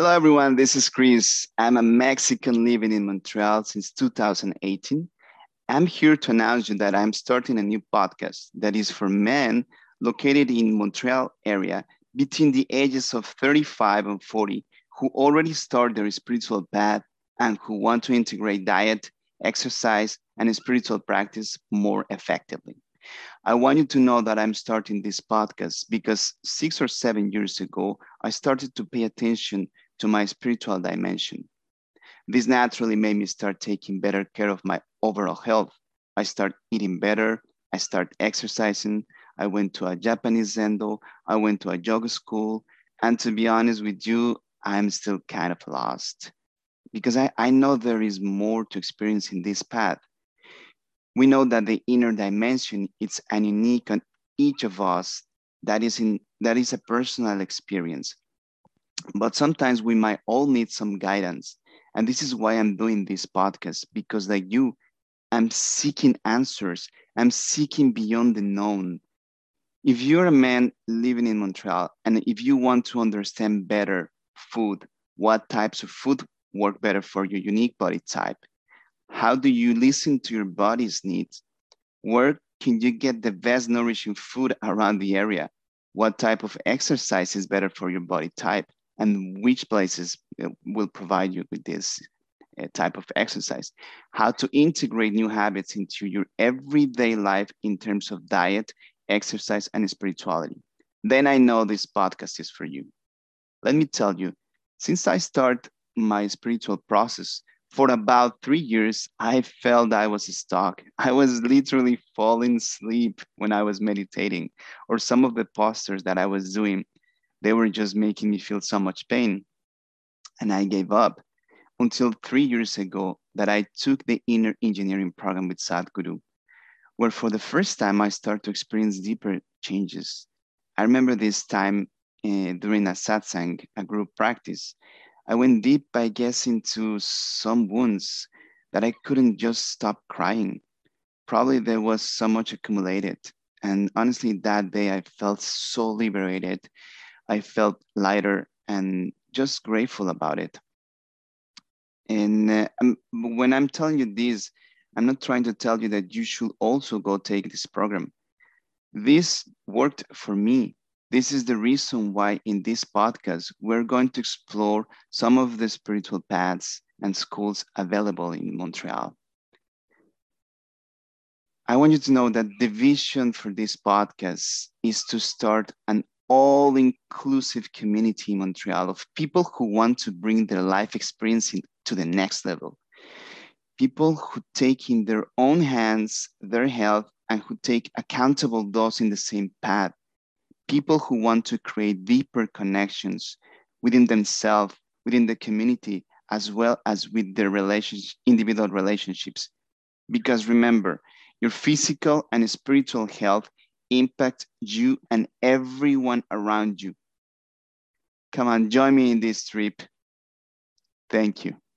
Hello, everyone. This is Chris. I'm a Mexican living in Montreal since 2018. I'm here to announce you that I'm starting a new podcast that is for men located in Montreal area between the ages of 35 and 40 who already start their spiritual path and who want to integrate diet, exercise, and spiritual practice more effectively. I want you to know that I'm starting this podcast because 6 or 7 years ago, I started to pay attention to my spiritual dimension. This naturally made me start taking better care of my overall health. I start eating better. I start exercising. I went to a Japanese zendo. I went to a yoga school. And to be honest with you, I'm still kind of lost because I know there is more to experience in this path. We know that the inner dimension is unique on each of us. That is a personal experience. But sometimes we might all need some guidance. And this is why I'm doing this podcast, because like you, I'm seeking answers. I'm seeking beyond the known. If you're a man living in Montreal, and if you want to understand better food, what types of food work better for your unique body type, how do you listen to your body's needs? Where can you get the best nourishing food around the area? What type of exercise is better for your body type? And which places will provide you with this type of exercise? How to integrate new habits into your everyday life in terms of diet, exercise, and spirituality? Then I know this podcast is for you. Let me tell you, since I started my spiritual process, for about 3 years, I felt I was stuck. I was literally falling asleep when I was meditating, or some of the postures that I was doing, they were just making me feel so much pain. And I gave up until 3 years ago that I took the Inner Engineering program with Sadhguru, where for the first time I started to experience deeper changes. I remember this time during a satsang, a group practice, I went deep, I guess, into some wounds that I couldn't just stop crying. Probably there was so much accumulated. And honestly, that day I felt so liberated. I felt lighter and just grateful about it. And when I'm telling you this, I'm not trying to tell you that you should also go take this program. This worked for me. This is the reason why in this podcast, we're going to explore some of the spiritual paths and schools available in Montreal. I want you to know that the vision for this podcast is to start an all-inclusive community in Montreal of people who want to bring their life experience to the next level. People who take in their own hands their health and who take accountable those in the same path. People who want to create deeper connections within themselves, within the community, as well as with their individual relationships. Because remember, your physical and spiritual health impact you and everyone around you. Come on, join me in this trip. Thank you.